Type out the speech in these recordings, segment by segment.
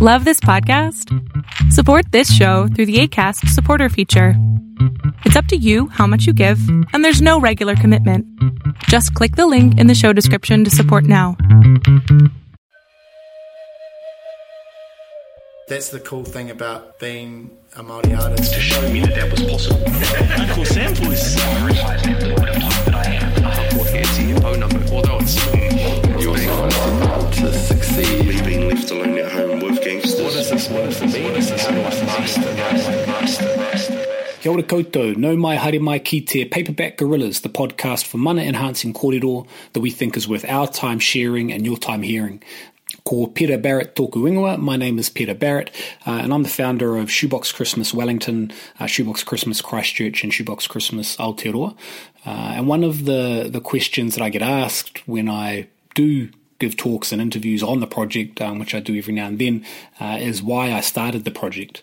Love this podcast? Support this show through the Acast supporter feature. It's up to you how much you give, and there's no regular commitment. Just click the link in the show description to support now. That's the cool thing about being a Māori artist. To show me that that was possible. Uncle Sam was. I realised that the amount of time that I have, I have more hands in your phone number, although it's... You're to succeed. Me being left alone at home with gangsters. What is this? Master. Kia ora koutou, nau mai haere mai ki te Paperback Gorillas, the podcast for mana-enhancing kōrero that we think is worth our time sharing and your time hearing. Ko Peter Barrett tōku ingoa. My name is Peter Barrett, and I'm the founder of Shoebox Christmas Wellington, Shoebox Christmas Christchurch, and Shoebox Christmas Aotearoa. And one of the questions that I get asked when I do give talks and interviews on the project, which I do every now and then, is why I started the project.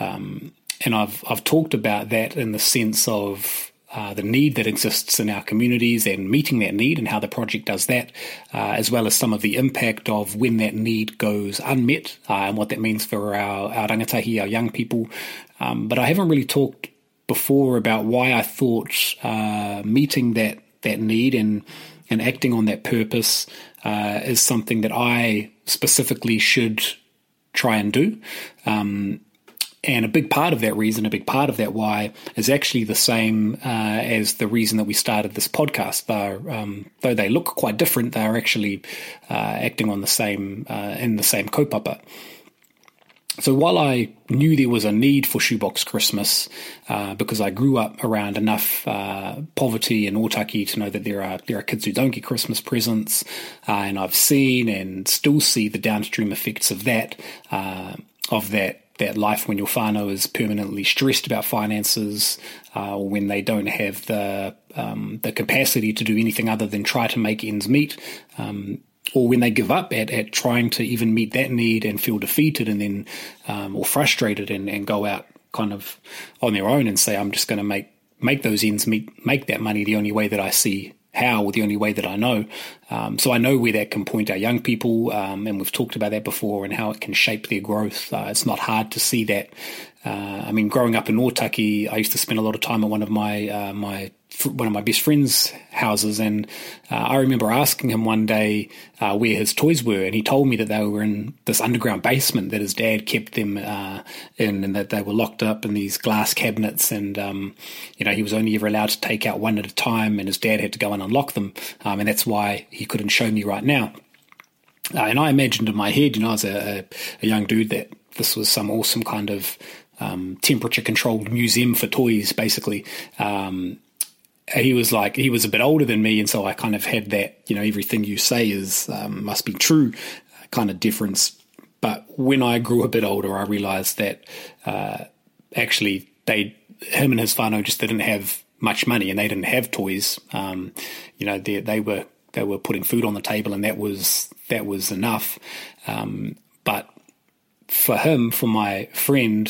And I've talked about that in the sense of the need that exists in our communities and meeting that need and how the project does that, as well as some of the impact of when that need goes unmet and what that means for our rangatahi, our young people. But I haven't really talked before about why I thought meeting that need and acting on that purpose is something that I specifically should try and do. And a big part of that reason, a big part of that why, is actually the same as the reason that we started this podcast. Though they look quite different, they are actually acting on the same in the same kaupapa. So while I knew there was a need for Shoebox Christmas, because I grew up around enough poverty in Ōtaki to know that there are kids who don't get Christmas presents, and I've seen and still see the downstream effects of that life when your whānau is permanently stressed about finances, or when they don't have the capacity to do anything other than try to make ends meet, or when they give up at trying to even meet that need and feel defeated and then or frustrated and go out kind of on their own and say, I'm just going to make those ends meet, make that money the only way that I see how, or the only way that I know. So I know where that can point our young people, and we've talked about that before and how it can shape their growth. It's not hard to see that. I mean, growing up in Ōtaki, I used to spend a lot of time at one of my best friend's houses, and I remember asking him one day where his toys were, and he told me that they were in this underground basement that his dad kept them in, and that they were locked up in these glass cabinets, and he was only ever allowed to take out one at a time, and his dad had to go and unlock them, and that's why he couldn't show me right now. And I imagined in my head, as a young dude, that this was some awesome kind of temperature-controlled museum for toys, basically. He was a bit older than me, and so I kind of had that, everything you say is must be true kind of difference. But when I grew a bit older, I realised that actually him and his whānau just didn't have much money, and they didn't have toys. They were putting food on the table, and that was enough. But for him, for my friend,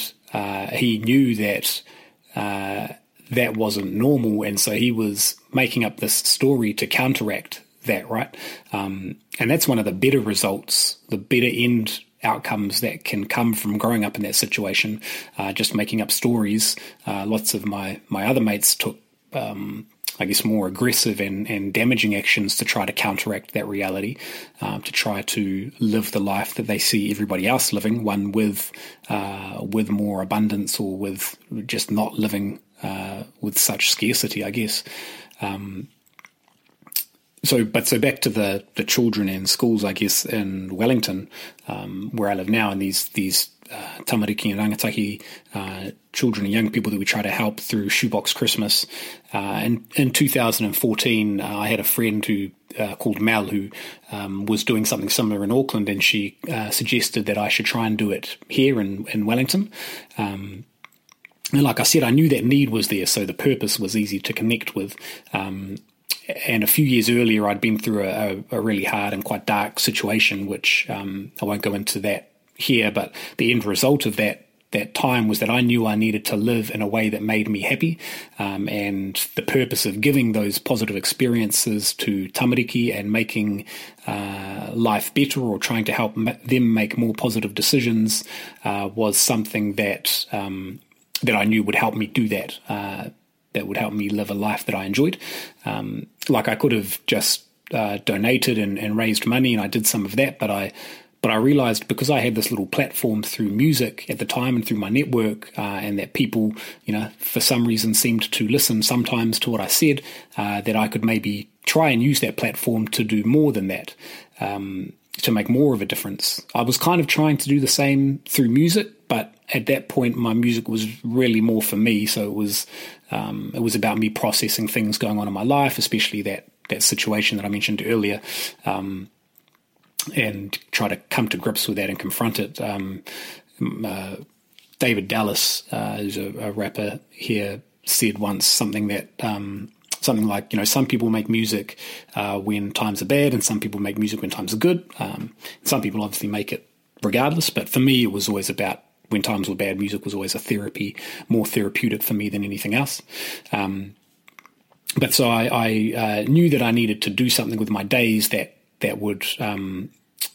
he knew that. That wasn't normal, and so he was making up this story to counteract that, right? And that's one of the better results, the better end outcomes that can come from growing up in that situation, just making up stories. Lots of my other mates took, more aggressive and damaging actions to try to counteract that reality, to try to live the life that they see everybody else living, one with more abundance, or with just not living with such scarcity, I guess. So back to the children in schools, I guess, in Wellington, where I live now, and these tamariki and rangatahi, children and young people that we try to help through Shoebox Christmas. And in 2014, I had a friend who called Mel, who was doing something similar in Auckland, and she suggested that I should try and do it here in Wellington. And like I said, I knew that need was there, so the purpose was easy to connect with. And a few years earlier, I'd been through a really hard and quite dark situation, which I won't go into that here, but the end result of that that time was that I knew I needed to live in a way that made me happy, and the purpose of giving those positive experiences to tamariki and making life better, or trying to help them make more positive decisions, was something that that I knew would help me do that, that would help me live a life that I enjoyed. Like, I could have just donated and raised money, and I did some of that, but I realized, because I had this little platform through music at the time and through my network, and that people, for some reason seemed to listen sometimes to what I said, that I could maybe try and use that platform to do more than that, to make more of a difference. I was kind of trying to do the same through music, but at that point my music was really more for me, so it was about me processing things going on in my life, especially that situation that I mentioned earlier, and try to come to grips with that and confront it. David Dallas, who's a rapper here, said once something that something like, some people make music when times are bad, and some people make music when times are good. Some people obviously make it regardless, but for me it was always about, when times were bad, music was always a therapy, more therapeutic for me than anything else. But so I knew that I needed to do something with my days that would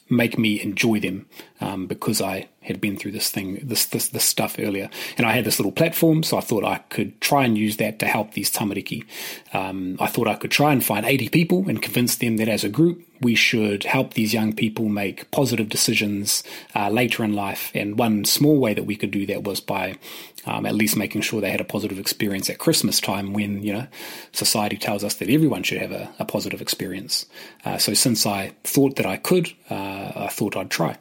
make me enjoy them, because I had been through this stuff earlier, and I had this little platform, so I thought I could try and use that to help these tamariki. I thought I could try and find 80 people and convince them that as a group we should help these young people make positive decisions later in life, and one small way that we could do that was by at least making sure they had a positive experience at Christmas time, when society tells us that everyone should have a positive experience. So since I thought that I could, I thought I'd try.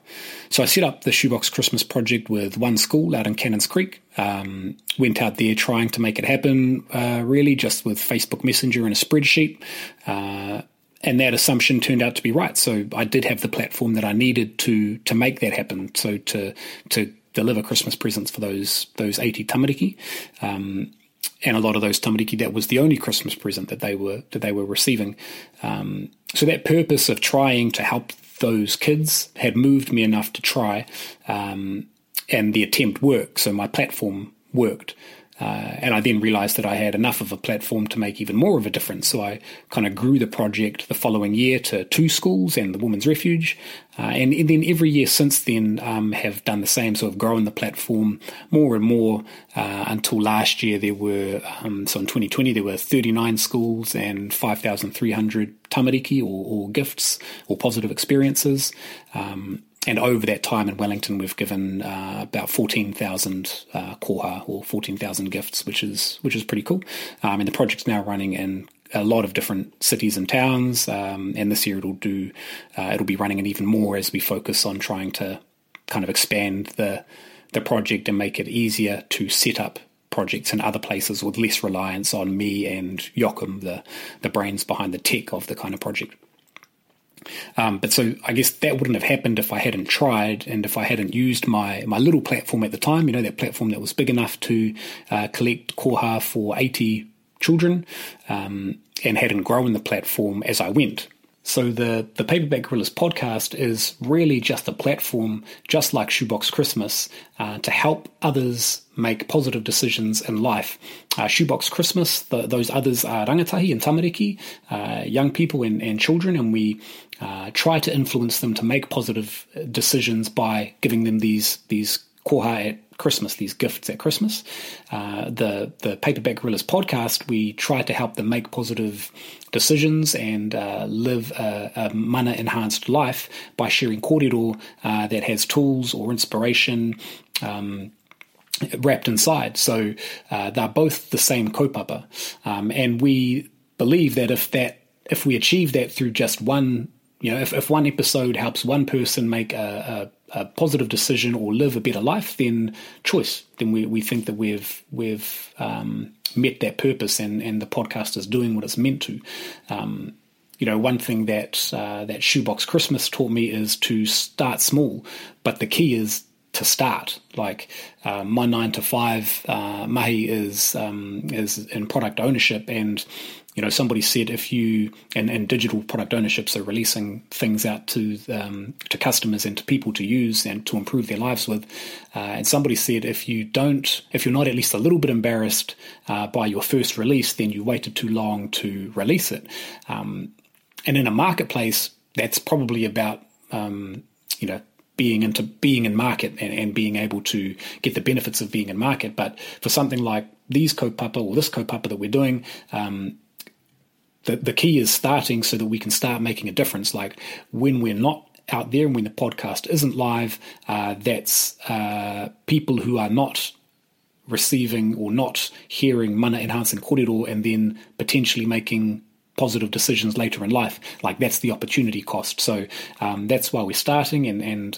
So I set up the Shoebox Christmas project with one school out in Cannons Creek. Went out there trying to make it happen, really just with Facebook Messenger and a spreadsheet, and that assumption turned out to be right. So I did have the platform that I needed to make that happen, so to deliver Christmas presents for those 80 tamariki. And a lot of those tamariki, that was the only Christmas present that they were receiving. So that purpose of trying to help those kids had moved me enough to try, and the attempt worked, so my platform worked. And I then realized that I had enough of a platform to make even more of a difference, so I kind of grew the project the following year to 2 schools and the Women's Refuge, and then every year since then have done the same, so I've grown the platform more and more, until last year there were, so in 2020 there were 39 schools and 5,300 tamariki or gifts or positive experiences. And over that time in Wellington, we've given about 14,000 koha, or 14,000 gifts, which is pretty cool. And the project's now running in a lot of different cities and towns. And this year it'll be running in even more as we focus on trying to kind of expand the project and make it easier to set up projects in other places with less reliance on me and Joachim, the brains behind the tech of the kind of project. But so I guess that wouldn't have happened if I hadn't tried, and if I hadn't used my little platform at the time, that platform that was big enough to collect koha for 80 children, and hadn't grown the platform as I went. So the Paperback Gorillas podcast is really just a platform, just like Shoebox Christmas, to help others make positive decisions in life. Shoebox Christmas, those others are rangatahi and tamariki, young people and children, and we try to influence them to make positive decisions by giving them these koha at Christmas, these gifts at Christmas. The Paperback Gorillas podcast, we try to help them make positive decisions and live a mana-enhanced life by sharing kōrero that has tools or inspiration wrapped inside. So they're both the same kaupapa. And we believe that if we achieve that through just one, if one episode helps one person make a positive decision or live a better life, then we think that we've met that purpose, and the podcast is doing what it's meant to. One thing that Shoebox Christmas taught me is to start small, but the key is to start. Like, my 9 to 5 mahi is in product ownership, and you know, somebody said if you, and digital product ownerships are releasing things out to customers and to people to use and to improve their lives with. And somebody said, if you're not at least a little bit embarrassed by your first release, then you waited too long to release it. And in a marketplace, that's probably about, being in market and being able to get the benefits of being in market. But for something like these kaupapa or this kaupapa that we're doing, the key is starting so that we can start making a difference. Like when we're not out there and when the podcast isn't live, that's people who are not receiving or not hearing mana enhancing kōrero and then potentially making positive decisions later in life. Like that's the opportunity cost. So that's why we're starting, and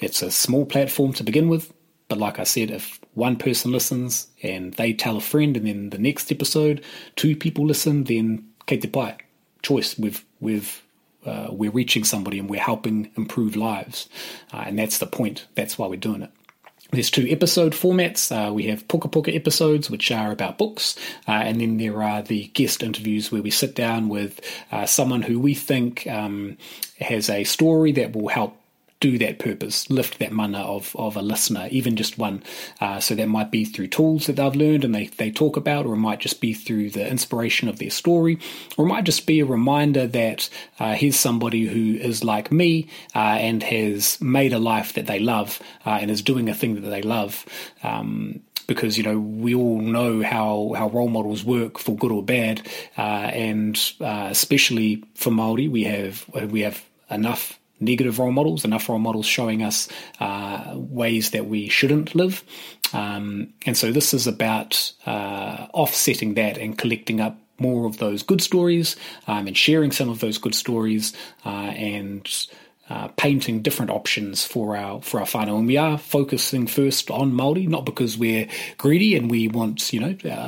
it's a small platform to begin with. But like I said, if one person listens and they tell a friend, and then the next episode 2 people listen, then kei te pai, choice. We're reaching somebody and we're helping improve lives, and that's the point. That's why we're doing it. There's 2 episode formats. We have Puka Puka episodes, which are about books, and then there are the guest interviews where we sit down with someone who we think has a story that will help do that purpose, lift that mana of a listener, even just one. So that might be through tools that they've learned and they talk about, or it might just be through the inspiration of their story, or it might just be a reminder that here's somebody who is like me and has made a life that they love and is doing a thing that they love. Because, you know, we all know how role models work for good or bad, and especially for Māori, we have enough negative role models, enough role models showing us ways that we shouldn't live. And so this is about offsetting that and collecting up more of those good stories and sharing some of those good stories and painting different options for our whānau. And we are focusing first on Māori, not because we're greedy and we want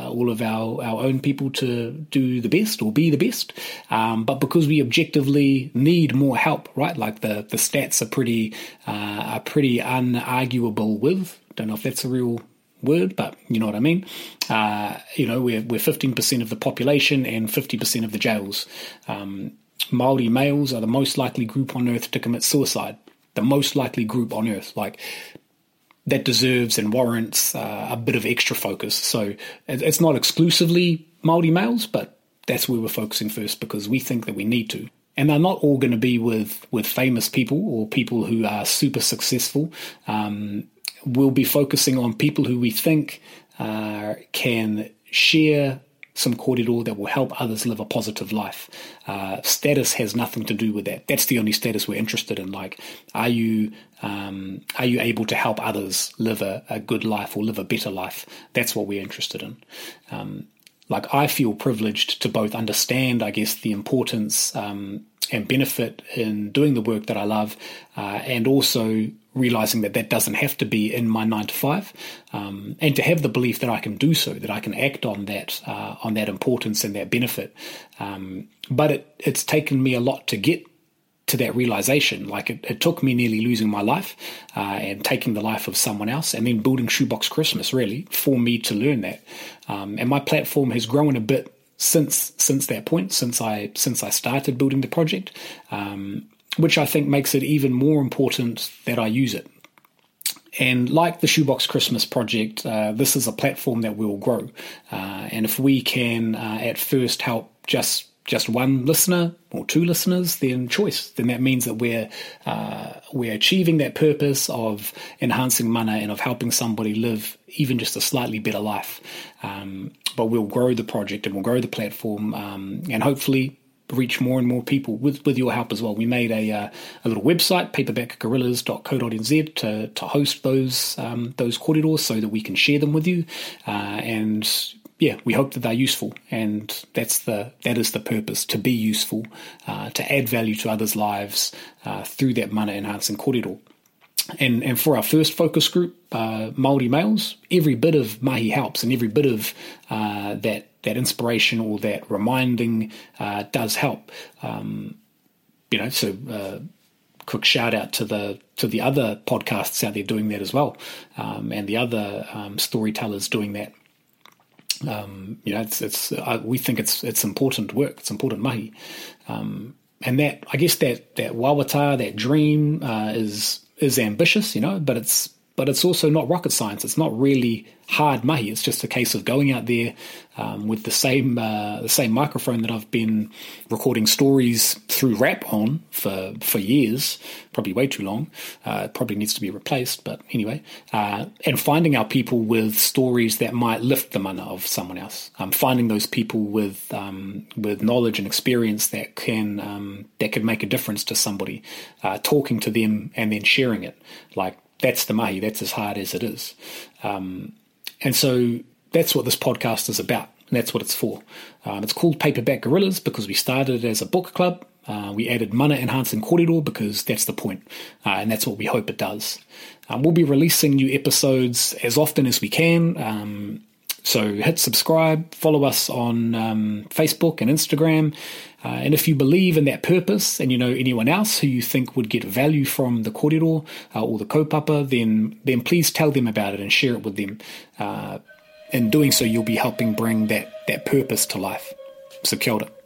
all of our own people to do the best or be the best, but because we objectively need more help, right? Like the stats are pretty unarguable with. Don't know if that's a real word, but you know what I mean. We're 15% of the population and 50% of the jails. Māori males are the most likely group on earth to commit suicide. The most likely group on earth. Like that deserves and warrants a bit of extra focus. So it's not exclusively Māori males, but that's where we're focusing first because we think that we need to. And they're not all going to be with famous people or people who are super successful. We'll be focusing on people who we think can share some kōrero that will help others live a positive life. Status has nothing to do with that. That's the only status we're interested in. Like, are you able to help others live a good life or live a better life? That's what we're interested in. Like, I feel privileged to both understand, I guess, the importance and benefit in doing the work that I love, and also realizing that doesn't have to be in my 9 to 5, and to have the belief that I can do so, that I can act on that importance and that benefit. But it's taken me a lot to get to that realization. Like it took me nearly losing my life and taking the life of someone else, and then building Shoebox Christmas really for me to learn that. And my platform has grown a bit since that point, since I started building the project, which I think makes it even more important that I use it. And like the Shoebox Christmas project, this is a platform that will grow. And if we can at first help just one listener or 2 listeners, then choice. Then that means that we're achieving that purpose of enhancing mana and of helping somebody live even just a slightly better life. But we'll grow the project and we'll grow the platform, and hopefully reach more and more people with your help as well. We made a little website, paperbackgorillas.co.nz, to host those kōrero so that we can share them with you, and yeah, we hope that they're useful, and that is the purpose, to be useful, to add value to others' lives through that mana enhancing kōrero. And for our first focus group, Māori males, every bit of mahi helps, and every bit of that inspiration or that reminding does help. So quick shout out to the other podcasts out there doing that as well, and the other storytellers doing that. We think it's important work. It's important mahi, and that I guess that wawata, that dream is ambitious, but it's also not rocket science. It's not really hard mahi. It's just a case of going out there with the same microphone that I've been recording stories through rap on for years, probably way too long. It probably needs to be replaced, but anyway. And finding our people with stories that might lift the mana of someone else. Finding those people with knowledge and experience that can make a difference to somebody. Talking to them and then sharing it. Like, that's the mahi. That's as hard as it is. And so that's what this podcast is about, and that's what it's for. It's called Paperback Gorillas because we started as a book club. We added mana-enhancing korero because that's the point, and that's what we hope it does. We'll be releasing new episodes as often as we can, so hit subscribe, follow us on Facebook and Instagram, and if you believe in that purpose and you know anyone else who you think would get value from the korero or the kaupapa, then please tell them about it and share it with them. In doing so, you'll be helping bring that purpose to life. So kia ora.